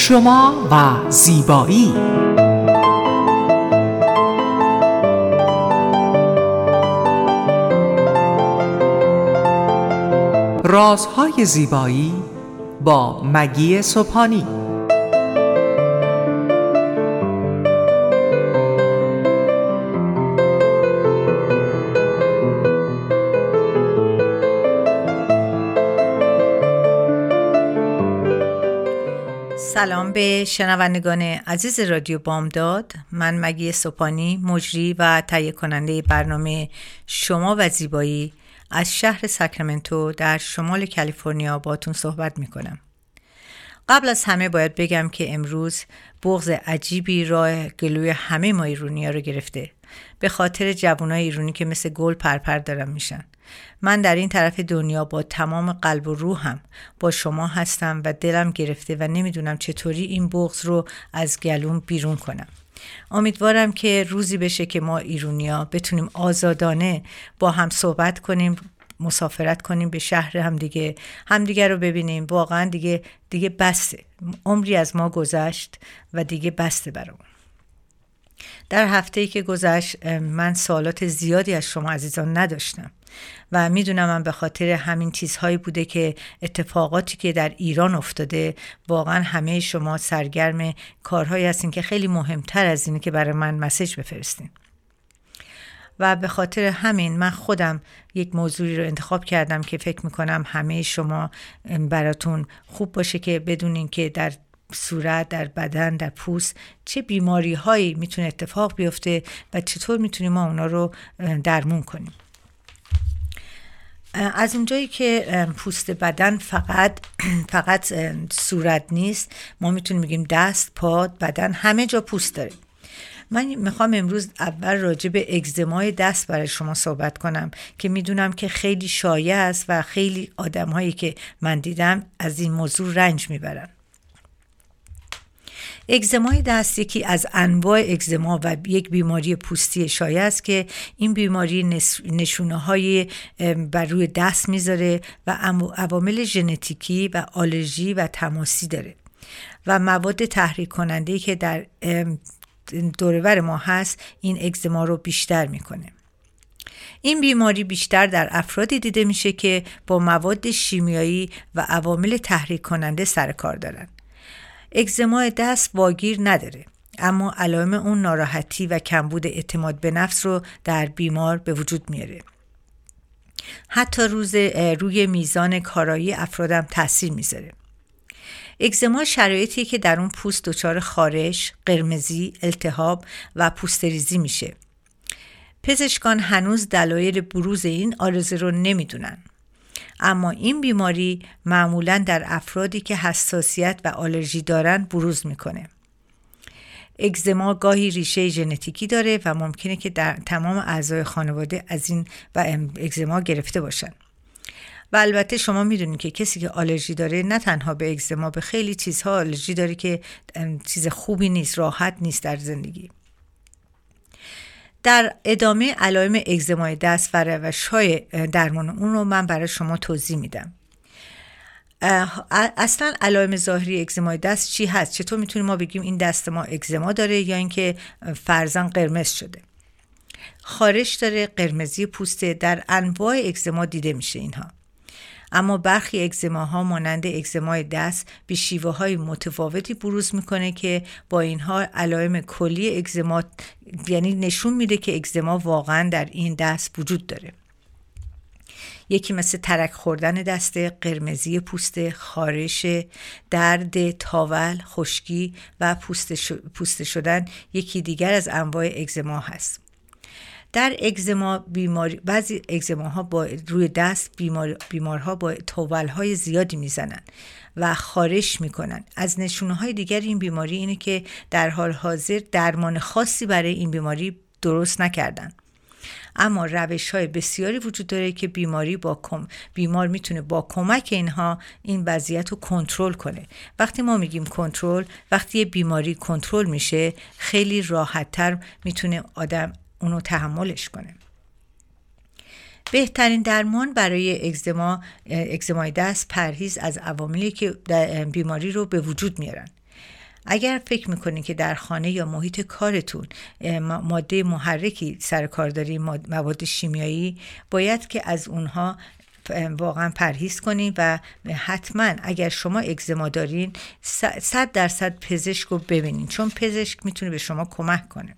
شما و زیبایی. رازهای زیبایی با مگی سوپانی. سلام به شنوندگان عزیز رادیو بامداد. من مگی سوپانی، مجری و تهیه کننده برنامه شما و زیبایی، از شهر ساکرامنتو در شمال کالیفرنیا باتون صحبت میکنم. قبل از همه باید بگم که امروز بغض عجیبی راه گلوی همه ما ایرونیا رو گرفته، به خاطر جوانای ایرونی که مثل گل پرپر دارن میشن. من در این طرف دنیا با تمام قلب و روحم با شما هستم و دلم گرفته و نمیدونم چطوری این بغض رو از گلوم بیرون کنم. امیدوارم که روزی بشه که ما ایرونیا بتونیم آزادانه با هم صحبت کنیم، مسافرت کنیم به شهر همدیگه رو ببینیم. واقعا دیگه بسه. عمری از ما گذشت و دیگه بسته برامون. در هفته‌ای که گذشت من سوالات زیادی از شما عزیزان نداشتم و میدونم من به خاطر همین چیزهایی بوده که اتفاقاتی که در ایران افتاده، واقعا همه شما سرگرم کارهایی هستین که خیلی مهمتر از اینه که برای من مسیج بفرستین و به خاطر همین من خودم یک موضوعی رو انتخاب کردم که فکر میکنم همه شما براتون خوب باشه که بدونین که در صورت، در بدن، در پوست چه بیماری هایی میتونه اتفاق بیفته و چطور میتونیم ما اونا رو درمون کنیم. از اونجایی که پوست بدن فقط صورت نیست، ما میتونیم بگیم دست، پا، بدن، همه جا پوست داره. من میخوام امروز اول راجع به اگزمای دست برای شما صحبت کنم که میدونم که خیلی شایع است و خیلی آدم هایی که من دیدم از این موضوع رنج میبرن. اگزمای دست یکی از انواع اگزما و یک بیماری پوستی شایع است که این بیماری نشونه‌های بر روی دست میذاره و عوامل ژنتیکی و آلرژی و تماسی داره و مواد تحریک کننده‌ای که در دورور ما هست این اگزما رو بیشتر میکنه. این بیماری بیشتر در افرادی دیده میشه که با مواد شیمیایی و عوامل تحریک کننده سر کار دارن. اگزمای دست واگیر نداره، اما علائم اون ناراحتی و کمبود اعتماد به نفس رو در بیمار به وجود میاره. حتی روی میزان کارایی افرادم تاثیر میذاره. اگزما شرایطی که در اون پوست دچار خارش، قرمزی، التهاب و پوستریزی میشه. پزشکان هنوز دلایل بروز این آرزه رو نمیدونن، اما این بیماری معمولاً در افرادی که حساسیت و آلرژی دارن بروز میکنه. اگزما گاهی ریشه ژنتیکی داره و ممکنه که در تمام اعضای خانواده از این و اگزما گرفته باشن. و البته شما میدونید که کسی که آلرژی داره نه تنها به اگزما، به خیلی چیزها آلرژی داره که چیز خوبی نیست، راحت نیست در زندگی. در ادامه علائم اگزمای دست و روش‌های درمان اون رو من برای شما توضیح میدم. اصلا علائم ظاهری اگزمای دست چی هست؟ چطور میتونیم ما بگیم این دست ما اگزما داره یا اینکه فرزن قرمز شده؟ خارش داره، قرمزی پوسته، در انواع اگزما دیده میشه اینها. اما برخی اگزماها مانند اگزمای دست به شیوه‌های متفاوتی بروز میکنه که با اینها علائم کلی اگزما، یعنی نشون میده که اگزما واقعا در این دست وجود داره. یکی مثل ترک خوردن دست، قرمزی پوست، خارش، درد، تاول، خشکی و پوسته شدن یکی دیگر از انواع اگزما هست. در اگزما بعضی اگزماها با روی دست بیمارها با تاولهای زیادی میزنن و خارش میکنن. از نشونه‌های دیگر این بیماری اینه که در حال حاضر درمان خاصی برای این بیماری درست نکردن، اما روش‌های بسیاری وجود داره که بیمار میتونه با کمک اینها این وضعیت رو کنترل کنه. وقتی ما میگیم کنترل، وقتی یه بیماری کنترل میشه خیلی راحت‌تر میتونه آدم اونو تحملش کنه. بهترین درمان برای اگزمای دست پرهیز از عواملی که بیماری رو به وجود میارن. اگر فکر میکنین که در خانه یا محیط کارتون ماده محرکی سر کار دارین، مواد شیمیایی، باید که از اونها واقعا پرهیز کنین و حتما اگر شما اگزما دارین 100% پزشک رو ببینین، چون پزشک میتونه به شما کمک کنه.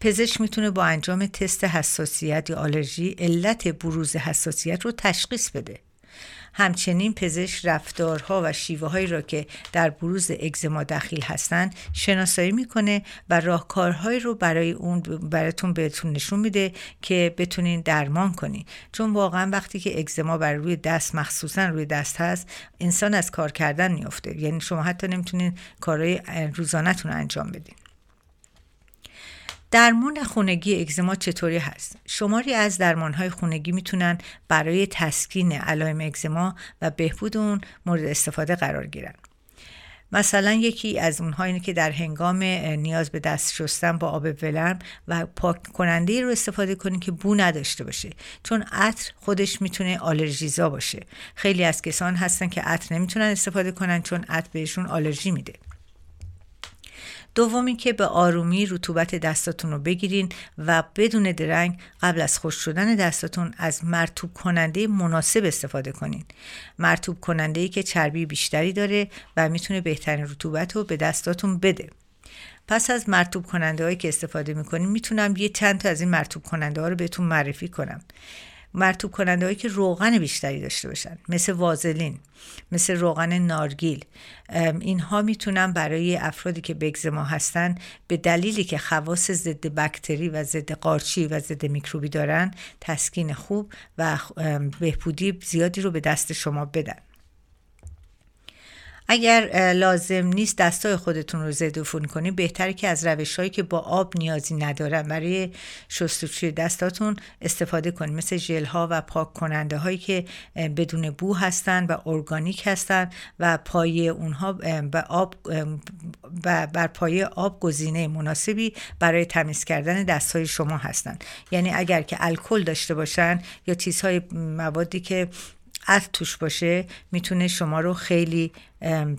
پزشک میتونه با انجام تست حساسیت یا آلرژی علت بروز حساسیت رو تشخیص بده. همچنین پزشک رفتارها و شیوه‌هایی را که در بروز اگزما دخیل هستند شناسایی میکنه و راهکارهایی رو برای اون بهتون نشون میده که بتونین درمان کنین. چون واقعا وقتی که اگزما بر روی دست، مخصوصا روی دست هست، انسان از کار کردن میفته. یعنی شما حتی نمیتونین کارهای روزانه‌تون رو انجام بدین. درمان خونگی اگزما چطوری هست؟ شماری از درمان‌های خونگی میتونن برای تسکین علائم اگزما و بهبود اون مورد استفاده قرار گیرن. مثلا یکی از اونها اینه که در هنگام نیاز به دست شستن با آب ولرم و پاک کننده‌ای رو استفاده کنین که بو نداشته باشه، چون عطر خودش میتونه آلرژیزا باشه. خیلی از کسان هستن که عطر نمیتونن استفاده کنن چون عطر بهشون آلرژی میده. دومی که به آرومی رطوبت دستاتون رو بگیرین و بدون درنگ قبل از خشک شدن دستاتون از مرطوب کننده مناسب استفاده کنین. مرطوب کننده‌ای که چربی بیشتری داره و میتونه بهترین رطوبت رو به دستاتون بده. پس از مرطوب کننده‌هایی که استفاده می‌کنین، میتونم یه چند تا از این مرطوب کننده‌ها رو بهتون معرفی کنم. مرطوب کننده‌هایی که روغن بیشتری داشته باشن، مثل وازلین، مثل روغن نارگیل، اینها میتونن برای افرادی که به اگزما هستن به دلیلی که خواص ضد باکتری و ضد قارچی و ضد میکروبی دارن تسکین خوب و بهبودی زیادی رو به دست شما بدن. اگر لازم نیست دستای خودتون رو ضد عفونی کنید، بهتره که از روش‌هایی که با آب نیازی ندارن برای شستشوی دستاتون استفاده کنید، مثل ژل‌ها و پاک کننده‌هایی که بدون بو هستن و ارگانیک هستن و پایه اونها به آب و بر پایه آب گزینه مناسبی برای تمیز کردن دست‌های شما هستن. یعنی اگر که الکل داشته باشن یا چیزهای موادی که عطر توش باشه، میتونه شما رو خیلی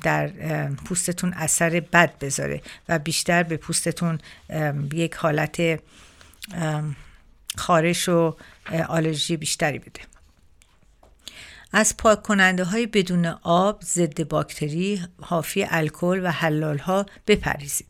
در پوستتون اثر بد بذاره و بیشتر به پوستتون یک حالت خارش و آلرژی بیشتری بده. از پاک کننده های بدون آب، ضد باکتری، حاوی الکل و حلال ها بپرهیزید.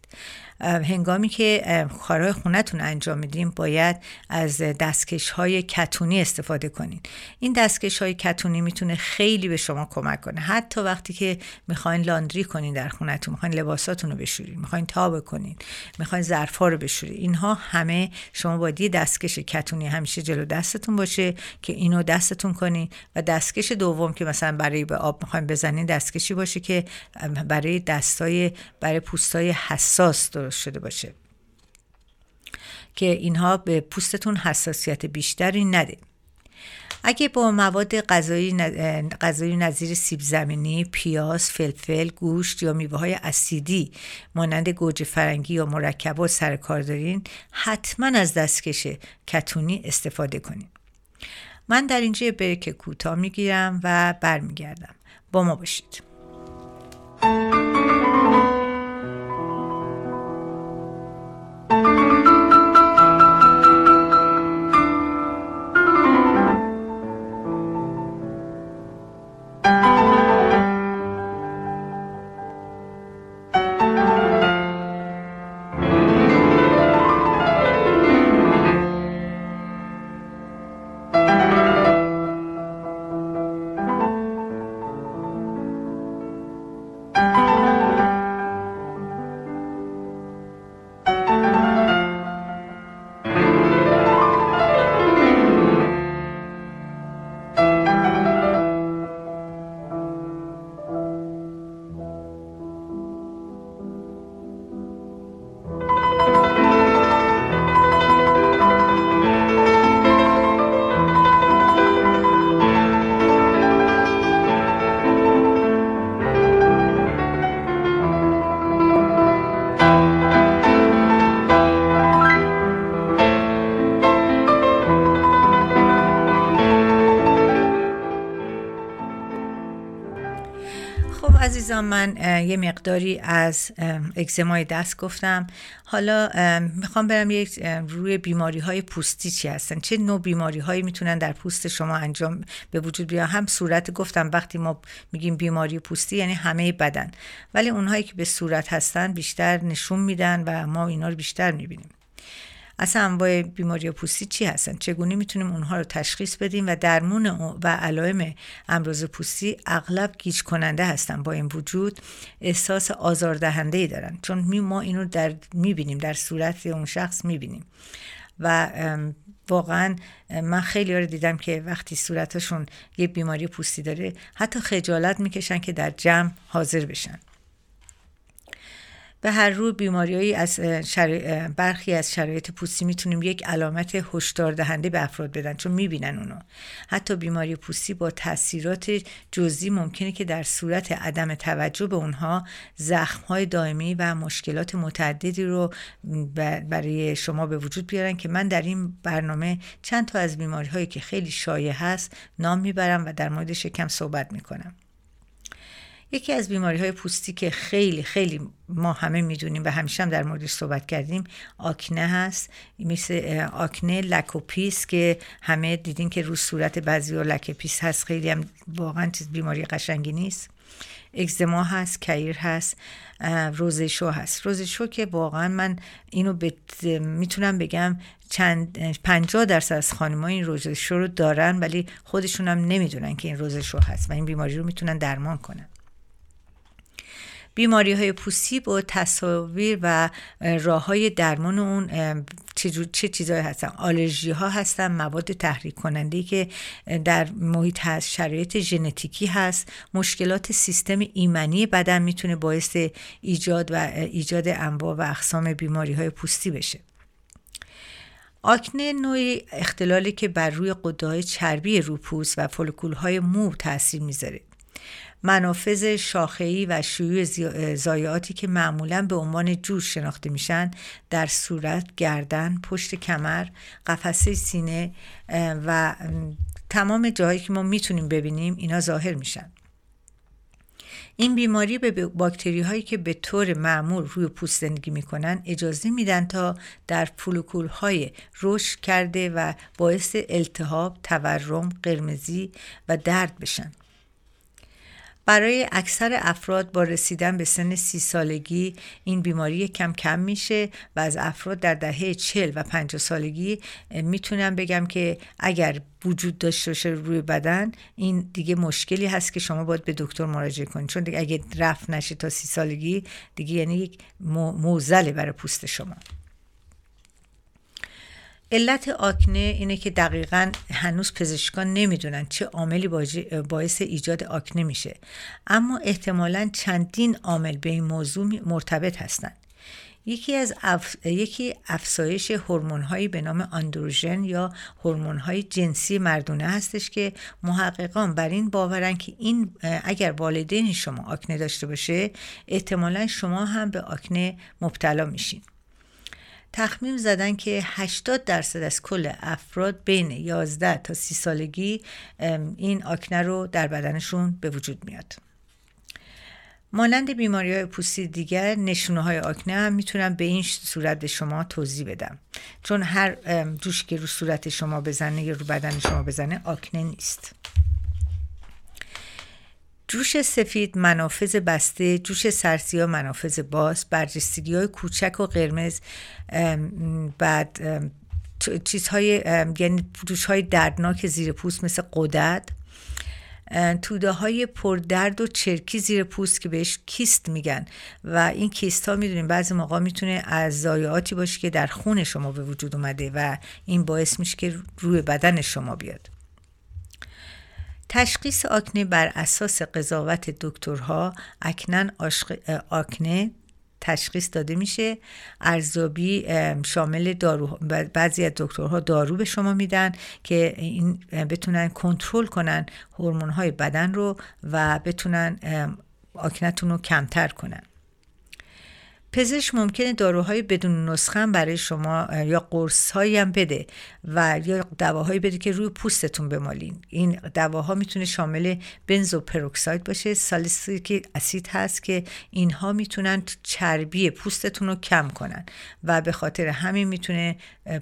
هنگامی که کارهای خونتون انجام میدین، باید از دستکش‌های کتونی استفاده کنین. این دستکش‌های کتونی میتونه خیلی به شما کمک کنه. حتی وقتی که میخواین لاندری کنین در خونتون، میخواین لباساتون رو بشورین، میخواین تاب کنین، میخواین ظرفا رو بشورین، اینها همه شما باید یه دستکش کتونی همیشه جلو دستتون باشه که اینو دستتون کنین. و دستکش دوم که مثلا برای به آب میخواین بزنین، دستکشی باشه که برای دستای برای پوستای حساس شده باشه که اینها به پوستتون حساسیت بیشتری نده. اگه با مواد غذایی نظیر سیب زمینی، پیاز، فلفل، گوشت یا میوه‌های اسیدی مانند گوجه فرنگی یا مرکبات سر کار دارین، حتما از دستکش کتونی استفاده کنین. من در اینجا یه بریک کوتاه میگیرم و برمیگردم. با ما باشید. عزیزان، من یه مقداری از اگزمای دست گفتم. حالا میخوام برم یک روی بیماری های پوستی چی هستن، چه نوع بیماری هایی میتونن در پوست شما انجام به وجود بیان. هم صورت گفتم، وقتی ما میگیم بیماری پوستی یعنی همه بدن، ولی اونهایی که به صورت هستن بیشتر نشون میدن و ما اینا رو بیشتر میبینیم. اصلا انواع بیماری پوستی چی هستن؟ چگونه میتونیم اونها رو تشخیص بدیم؟ و درمون و علائم امراض پوستی اغلب گیج کننده هستن، با این وجود احساس آزاردهنده‌ای دارن، چون ما اینو میبینیم در صورت اون شخص میبینیم. و واقعا من خیلی ها رو دیدم که وقتی صورتشون یه بیماری پوستی داره حتی خجالت میکشن که در جمع حاضر بشن. به هر رو بیماری‌هایی از برخی از شرایط پوستی میتونیم یک علامت هشدار دهنده به افراد بدن، چون میبینن اونو. حتی بیماری پوستی با تاثیرات جزئی ممکنه که در صورت عدم توجه به اونها زخم‌های دائمی و مشکلات متعددی رو برای شما به وجود بیارن که من در این برنامه چند تا از بیماری‌هایی که خیلی شایع هست نام میبرم و در موردش یکم صحبت میکنم. یکی از بیماری‌های پوستی که خیلی ما همه می‌دونیم و همیشه هم در موردش صحبت کردیم آکنه هست. مثل آکنه، لکوپیس که همه دیدین که روی صورت بعضی‌ها لکوپیس هست، خیلی هم واقعاً چیز بیماری قشنگی نیست. اگزما هست، کیر هست، روزشو هست. روزشو که واقعا من اینو میتونم بگم 50% از خانم‌ها این روزشو رو دارن، ولی خودشون هم نمیدونن که این روزشو هست و این بیماری رو میتونن درمان کنن. بیماری‌های پوستی با تصاویر و راه‌های درمان اون چه چیزایی هستن؟ آلرژی‌ها هستن، مواد تحریک کننده که در محیط هست، شرایط ژنتیکی هست، مشکلات سیستم ایمنی بدن میتونه باعث ایجاد انواع و اقسام بیماری‌های پوستی بشه. آکنه نوعی اختلالی که بر روی غده‌های چربی رو پوست و فولیکول‌های مو تاثیر میذاره. منافذ شاخه‌ای و شیوع ضایعاتی که معمولاً به عنوان جوش شناخته میشن در صورت، گردن، پشت کمر، قفسه سینه و تمام جاهایی که ما میتونیم ببینیم اینا ظاهر میشن. این بیماری به باکتری هایی که به طور معمول روی پوست زندگی میکنن اجازه میدن تا در فولیکول های رشد کرده و باعث التهاب، تورم، قرمزی و درد بشن. برای اکثر افراد با رسیدن به سن 30 سالگی این بیماری کم میشه و از افراد در دهه 40 و 50 سالگی میتونم بگم که اگر وجود داشته باشه روی بدن، این دیگه مشکلی هست که شما باید به دکتر مراجعه کنید، چون دیگه اگه رفع نشه تا 30 سالگی دیگه یعنی یک معضله برای پوست شما. علت آکنه اینه که دقیقاً هنوز پزشکان نمیدونن چه عاملی باعث ایجاد آکنه میشه، اما احتمالاً چندین عامل به این موضوع مرتبط هستند. یکی افزایش هورمون‌هایی به نام اندروژن یا هورمون‌های جنسی مردانه هستش که محققان بر این باورن که این اگر والدین شما آکنه داشته باشه احتمالاً شما هم به آکنه مبتلا میشین. تخمین زدن که 80% از کل افراد بین 11 تا 30 سالگی این آکنه رو در بدنشون به وجود میاد. مانند بیماری‌های پوستی دیگر نشونه‌های آکنه هم میتونم به این صورت به شما توضیح بدم، چون هر جوشی که رو صورت شما بزنه یا رو بدن شما بزنه آکنه نیست. جوش سفید، منافذ بسته، جوش سرسیا، منافذ باز، برجستگی‌های کوچک و قرمز، بعد چیزهای یعنی جوش‌های دردناک زیر پوست مثل غدد، توده‌های پردرد و چرکی زیر پوست که بهش کیست میگن و این کیست‌ها میدونیم بعضی موقع میتونه از ضایعاتی باشه که در خون شما به وجود اومده و این باعث میشه که روی بدن شما بیاد. تشخیص آکنه بر اساس قضاوت دکترها اکنون آکنه تشخیص داده میشه. ارزیابی شامل دارو، بعضی از دکترها دارو به شما میدن که این بتونن کنترل کنن هورمون‌های بدن رو و بتونن آکنه‌تون رو کمتر کنن. پزشک ممکنه داروهای بدون نسخه برای شما یا قرص‌هایی هم بده و یا دواهایی بده که روی پوستتون بمالین. این دواها میتونه شامل بنزوپروکساید باشه، سالیسیلیک اسید هست که اینها میتونن چربی پوستتون رو کم کنن و به خاطر همین میتونه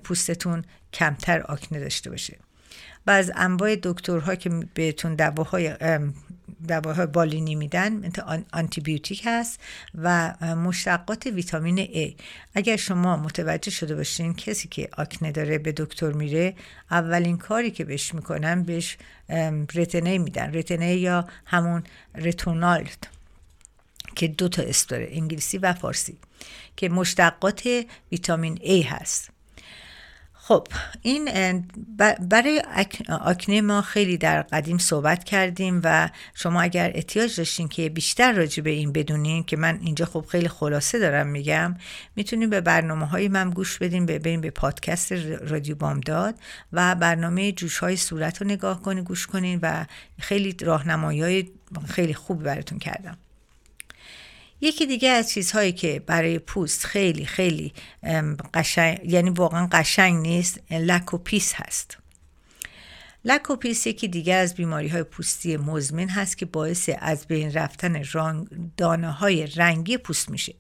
پوستتون کمتر آکنه داشته باشه. و از انواع دکترها که بهتون دواهای بالینی میدن آنتی بیوتیک هست و مشتقات ویتامین A. اگر شما متوجه شده باشین کسی که آکنه داره به دکتر میره، اولین کاری که بهش میکنن بهش رتینه میدن، رتینه یا همون رتونال که 2 تا اس داره، انگلیسی و فارسی، که مشتقات ویتامین A هست. خب این برای آکنه ما خیلی در قدیم صحبت کردیم و شما اگر احتیاج داشتین که بیشتر راجع به این بدونین، که من اینجا خب خیلی خلاصه دارم میگم، میتونین به برنامه‌های من گوش بدین، بریم به پادکست رادیو بامداد و برنامه جوش‌های صورت رو نگاه کنین، گوش کنین و خیلی راهنمایی‌های خیلی خوب براتون کردم. یکی دیگه از چیزهایی که برای پوست خیلی خیلی قشنگ، یعنی واقعا قشنگ نیست، لکوپیس هست. لکوپیس یکی دیگه از بیماری‌های پوستی مزمن هست که باعث از بین رفتن دانه‌های رنگی پوست میشه.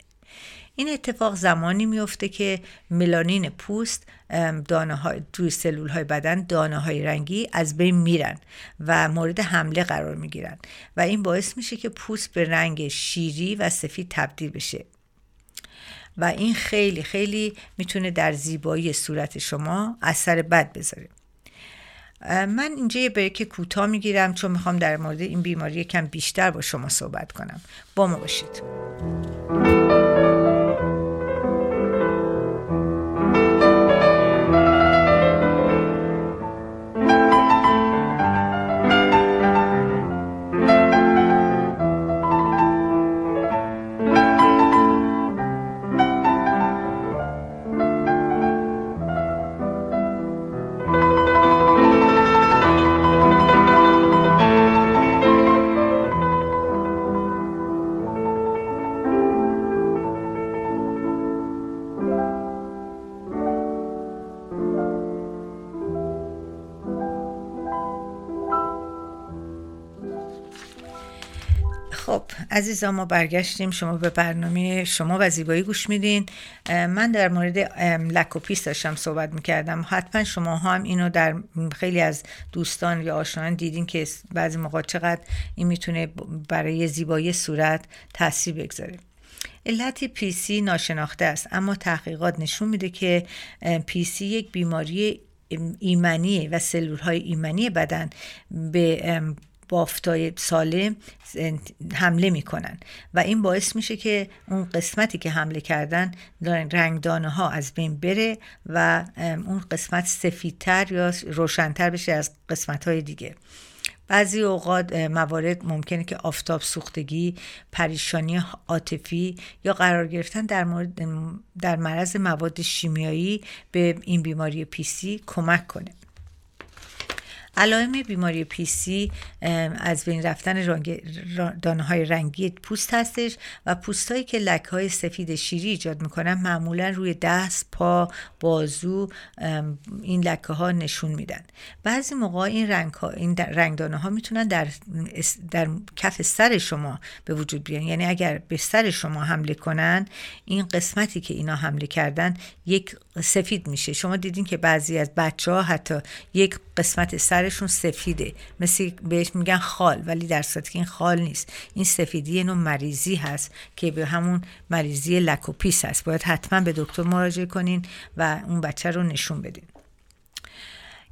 این اتفاق زمانی میفته که ملانین پوست، دانه‌های توی سلول‌های بدن، دانه‌های رنگی از بین میرن و مورد حمله قرار میگیرن و این باعث میشه که پوست به رنگ شیری و سفید تبدیل بشه و این خیلی خیلی میتونه در زیبایی صورت شما اثر بد بذاره. من اینجا یه بریک کوتاه میگیرم چون میخوام در مورد این بیماری کم بیشتر با شما صحبت کنم. با ما باشید. عزیزان ما برگشتیم، شما به برنامه شما و زیبایی گوش میدین. من در مورد لکوپیس داشتم صحبت میکردم. حتما شما هم اینو در خیلی از دوستان یا آشنایان دیدین که بعضی موقع چقدر این میتونه برای زیبایی صورت تاثیر بگذاره. علت پیسی ناشناخته است، اما تحقیقات نشون میده که پیسی یک بیماری ایمنی و سلولهای ایمنی بدن به بافتای سالم حمله میکنن و این باعث میشه که اون قسمتی که حمله کردن رنگدانه ها از بین بره و اون قسمت سفیدتر یا روشنتر بشه از قسمت های دیگه. بعضی اوقات موارد ممکنه که آفتاب سوختگی، پریشانی عاطفی یا قرار گرفتن در معرض مواد شیمیایی به این بیماری پیسی کمک کنه. علائم بیماری پیسی از بین رفتن دانه‌های رنگی پوست هستش و پوستایی که لکه‌های سفید شیری ایجاد میکنن معمولا روی دست، پا، بازو این لکه‌ها نشون میدن. بعضی موقع این رنگدانه‌ها میتونن در کف سر شما به وجود بیان، یعنی اگر به سر شما حمله کنن این قسمتی که اینا حمله کردن یک سفید میشه. شما دیدین که بعضی از بچه‌ها حتی یک قسمت سرشون سفیده، مثل بهش میگن خال، ولی در صورتی که این خال نیست، این سفیدی یه نوع مریضی هست که به همون مریضی لکوپیس هست. باید حتما به دکتر مراجعه کنین و اون بچه رو نشون بدین.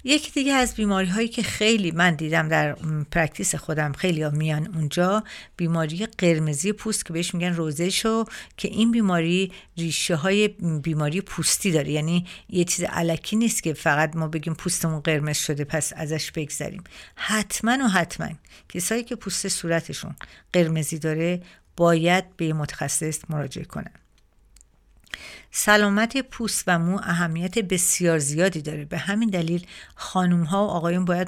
یکی دیگه از بیماری هایی که خیلی من دیدم در پرکتیس خودم خیلی ها میان اونجا، بیماری قرمزی پوست که بهش میگن روزشو، که این بیماری ریشه های بیماری پوستی داره، یعنی یه چیز الکی نیست که فقط ما بگیم پوستمون قرمز شده پس ازش بگذریم. حتما و حتما کسایی که پوست صورتشون قرمزی داره باید به متخصص مراجعه کنن. سلامت پوست و مو اهمیت بسیار زیادی داره، به همین دلیل خانم ها و آقایون باید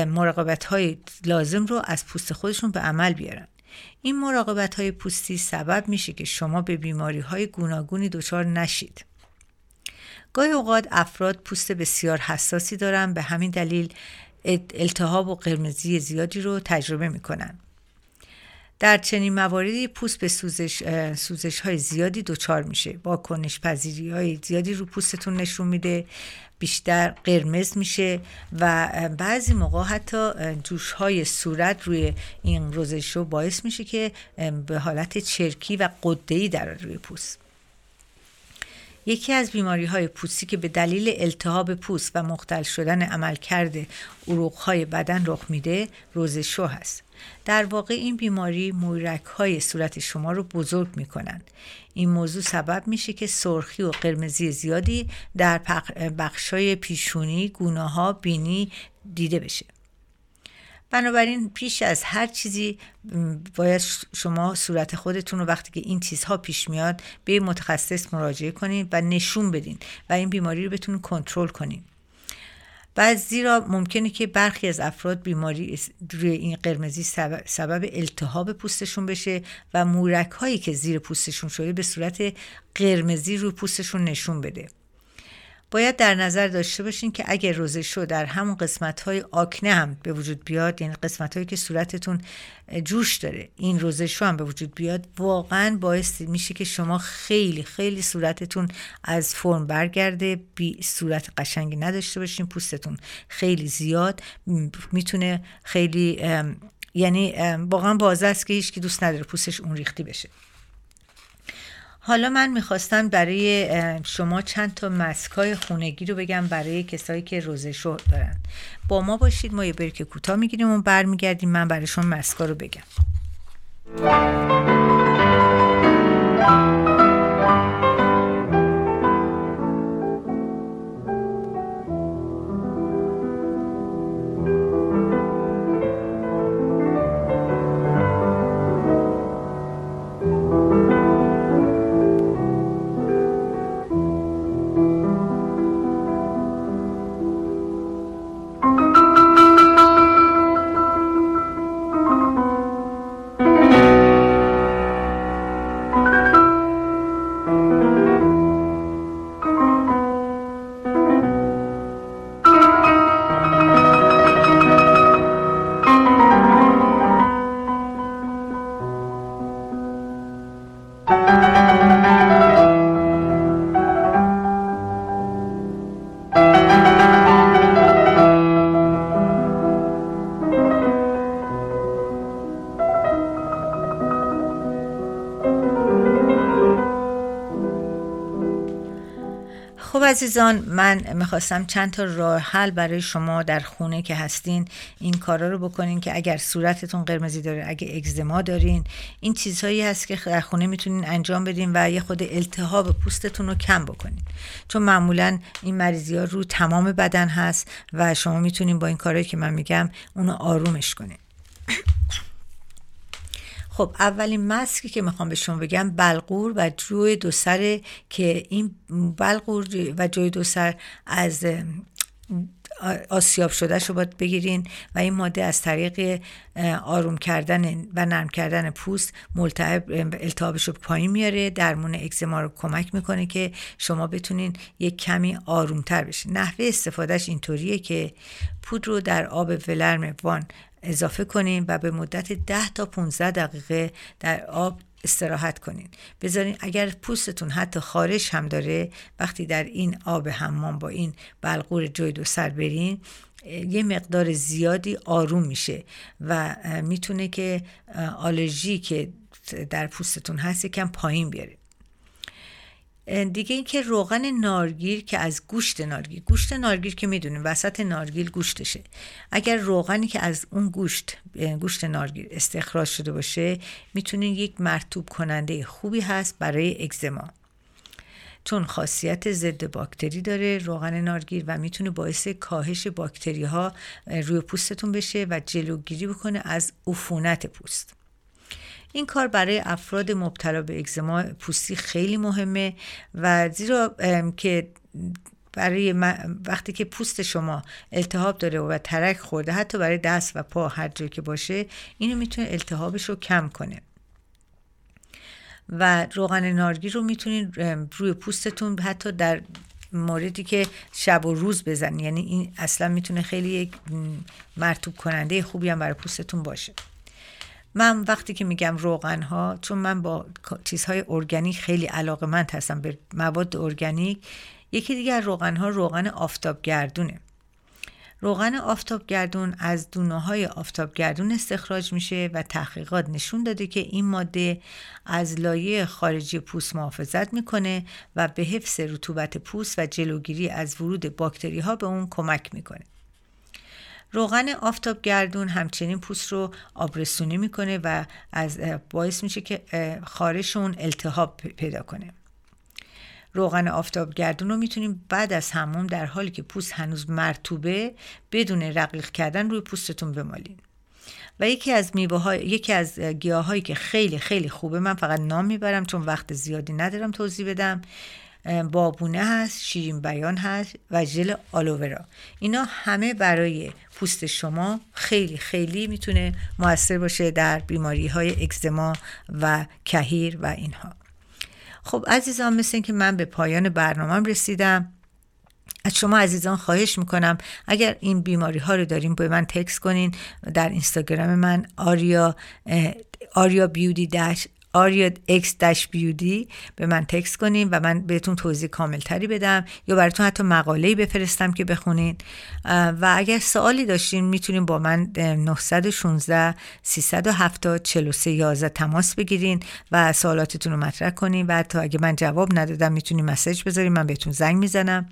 مراقبت های لازم رو از پوست خودشون به عمل بیارن. این مراقبت‌های پوستی سبب میشه که شما به بیماری‌های گوناگونی دچار نشید. گاهی اوقات افراد پوست بسیار حساسی دارن، به همین دلیل التهاب و قرمزی زیادی رو تجربه میکنن. در چنین مواردی پوست به سوزش‌های زیادی دچار میشه، واکنش پذیری‌های زیادی رو پوستتون نشون میده، بیشتر قرمز میشه و بعضی موقع حتی جوش‌های صورت روی این روزشو باعث میشه که به حالت چرکی و قده‌ای در روی پوست. یکی از بیماری‌های پوستی که به دلیل التهاب پوست و مختل شدن عملکرد عروق‌های بدن رخ میده، روزشو هست. در واقع این بیماری مویرک‌های صورت شما رو بزرگ می‌کنند. این موضوع سبب میشه که سرخی و قرمزی زیادی در بخش‌های پیشونی، گونه‌ها، بینی دیده بشه. بنابراین پیش از هر چیزی باید شما صورت خودتون رو وقتی که این چیزها پیش میاد به متخصص مراجعه کنین و نشون بدین و این بیماری رو بتونین کنترل کنین. بعد زیرا ممکنه که برخی از افراد بیماری روی این قرمزی سبب التهاب پوستشون بشه و مورک هایی که زیر پوستشون شده به صورت قرمزی روی پوستشون نشون بده. باید در نظر داشته باشین که اگر روزشو در همون قسمت‌های آکنه هم به وجود بیاد، یعنی قسمت‌هایی که صورتتون جوش داره این روزشو هم به وجود بیاد، واقعاً باعث میشه که شما خیلی خیلی صورتتون از فرم برگرده، بی صورت قشنگی نداشته باشین، پوستتون خیلی زیاد میتونه خیلی یعنی واقعاً بازه است که هیچکی دوست نداره پوستش اون ریختی بشه. حالا من میخواستم برای شما چند تا مسکای خونگی رو بگم برای کسایی که روزشو دارن. با ما باشید، ما یه بریک کوتاه میگیریم و برمیگردیم من براشون مسکا رو بگم. عزیزان، من میخواستم چند تا راه حل برای شما در خونه که هستین این کارا رو بکنین که اگر صورتتون قرمزی داره، اگه اگزما دارین، این چیزهایی هست که در خونه میتونین انجام بدین و یه خود التهاب پوستتون رو کم بکنین، چون معمولا این مریضی ها رو تمام بدن هست و شما میتونین با این کارهایی که من میگم اونو آرومش کنین. خب اولین ماسکی که میخوام به شما بگم بلغور و جوی دو سر، که این بلغور و جوی دو سر از آسیاب شده شو باید بگیرین و این ماده از طریق آروم کردن و نرم کردن پوست التهابش رو پایین میاره، درمون اگزما رو کمک میکنه که شما بتونین یک کمی آرومتر بشین. نحوه استفادهش اینطوریه که پودر رو در آب ولرم وان اضافه کنین و به مدت 10 تا 15 دقیقه در آب استراحت کنین. بذارین اگر پوستتون حتی خارش هم داره، وقتی در این آب حمام با این بلغور جوی دو سر برین یه مقدار زیادی آروم میشه و میتونه که آلرژی که در پوستتون هست یکم پایین بیاره. دیگه این که روغن نارگیل که از گوشت نارگیل که میدونیم وسط نارگیل گوشتشه، اگر روغنی که از اون گوشت نارگیل استخراج شده باشه میتونین یک مرطوب کننده خوبی هست برای اگزما، چون خاصیت ضد باکتری داره روغن نارگیل و میتونه باعث کاهش باکتری ها روی پوستتون بشه و جلوگیری بکنه از عفونت پوست. این کار برای افراد مبتلا به اگزما پوستی خیلی مهمه و زیرا که برای وقتی که پوست شما التهاب داره و ترک خورده، حتی برای دست و پا هر جایی که باشه، اینو میتونه التهابش رو کم کنه. و روغن نارگیل رو میتونید روی پوستتون حتی در موردی که شب و روز بزنید، یعنی این اصلا میتونه خیلی یک مرطوب کننده خوبی هم برای پوستتون باشه. من وقتی که میگم روغن ها، چون من با چیزهای ارگانیک خیلی علاقه‌مند هستم، به مواد ارگانیک، یکی دیگر روغن ها روغن آفتابگردونه. روغن آفتابگردون از دونه های آفتابگردون استخراج میشه و تحقیقات نشون داده که این ماده از لایه خارجی پوست محافظت میکنه و به حفظ رطوبت پوست و جلوگیری از ورود باکتری ها به اون کمک میکنه. روغن آفتابگردون همچنین پوست رو آبرسونی میکنه و باعث میشه که خارش اون التهاب پیدا کنه. روغن آفتابگردون رو میتونیم بعد از حمام در حالی که پوست هنوز مرطوبه بدون رقیق کردن روی پوستتون بمالین. و یکی از گیاهایی که خیلی خیلی خوبه، من فقط نام میبرم چون وقت زیادی ندارم توضیح بدم، بابونه هست، شیرین بیان هست و ژل آلوورا. اینا همه برای پوست شما خیلی خیلی میتونه مؤثر باشه در بیماری های اگزما و کهیر و اینها. خب عزیزان، مثل که من به پایان برنامه‌ام رسیدم. از شما عزیزان خواهش میکنم اگر این بیماری ها رو داریم به من تکست کنین. در اینستاگرام من Aria-X Beauty به من تکست کنین و من بهتون توضیح کامل تری بدم، یا براتون حتی مقاله‌ای بفرستم که بخونین. و اگر سوالی داشتین میتونین با من 916-370-4311 تماس بگیرین و سوالاتتون رو مطرح کنین، و حتی اگه من جواب ندادم میتونین مسیج بذارین، من بهتون زنگ میزنم.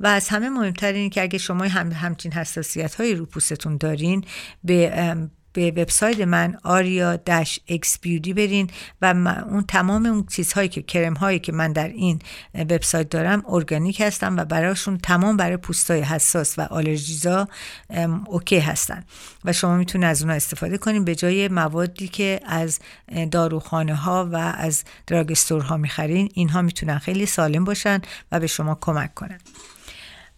و از همه مهمتر اینه که اگه شما همچین حساسیت‌های رو پوستتون دارین، به وبسایت من Aria-X Beauty برین و اون تمام اون چیزهایی که کرم هایی که من در این وبسایت دارم ارگانیک هستن و براشون تمام برای پوستای حساس و آلرژیزا اوکی هستن و شما میتونید از اونها استفاده کنین به جای موادی که از داروخانه ها و از دراگ استور ها میخرین. اینها میتونن خیلی سالم باشن و به شما کمک کنن.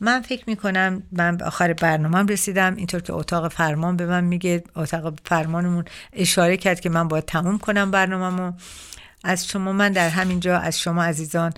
من فکر میکنم من به آخر برنامه‌ام رسیدم. اینطور که اتاق فرمان به من میگه، اتاق فرمانمون اشاره کرد که من باید تموم کنم برنامه‌مو. از شما من در همینجا از شما عزیزان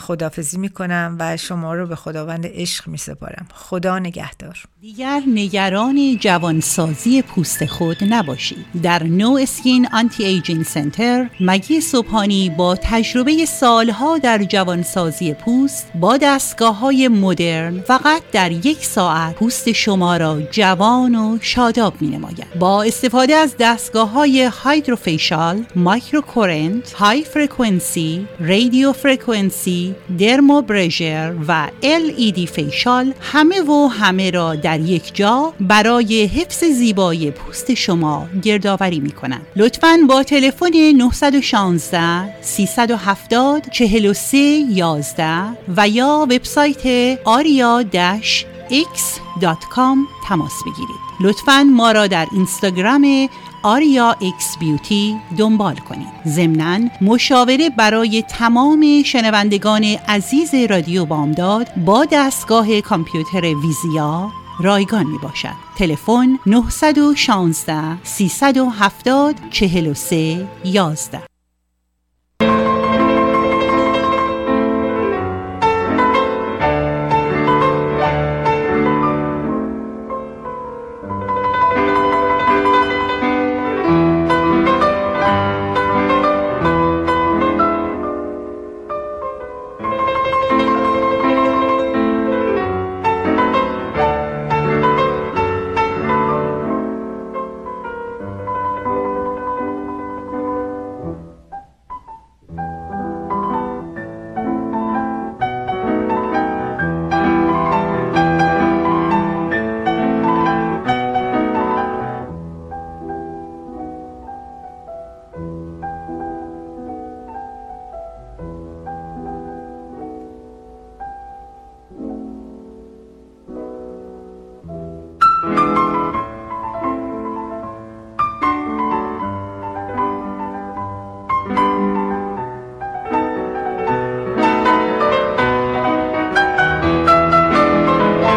خداحافظی میکنم و شما رو به خداوند عشق میسپارم. خدا نگهدار. دیگر نگران جوانسازی پوست خود نباشید. در نو اسکین آنتی ایجینگ سنتر، مگی صبحانی با تجربه سالها در جوانسازی پوست با دستگاه‌های مدرن فقط در یک ساعت پوست شما را جوان و شاداب مینماید. با استفاده از دستگاه‌های هایدروفیشال، مایکروکورنت، های فرکانسی، رادیو فرکانسی، درموبرژر و LED فیشال، همه را در یک جا برای حفظ زیبایی پوست شما گردآوری می‌کنند. لطفاً با تلفن 916-370-4311 و یا وبسایت Aria-X.com تماس بگیرید. لطفاً ما را در اینستاگرام Aria-X Beauty دنبال کنید. ضمناً مشاوره برای تمام شنوندگان عزیز رادیو بامداد با دستگاه کامپیوتر ویزیا رایگان می باشد. تلفن 916-370-4311.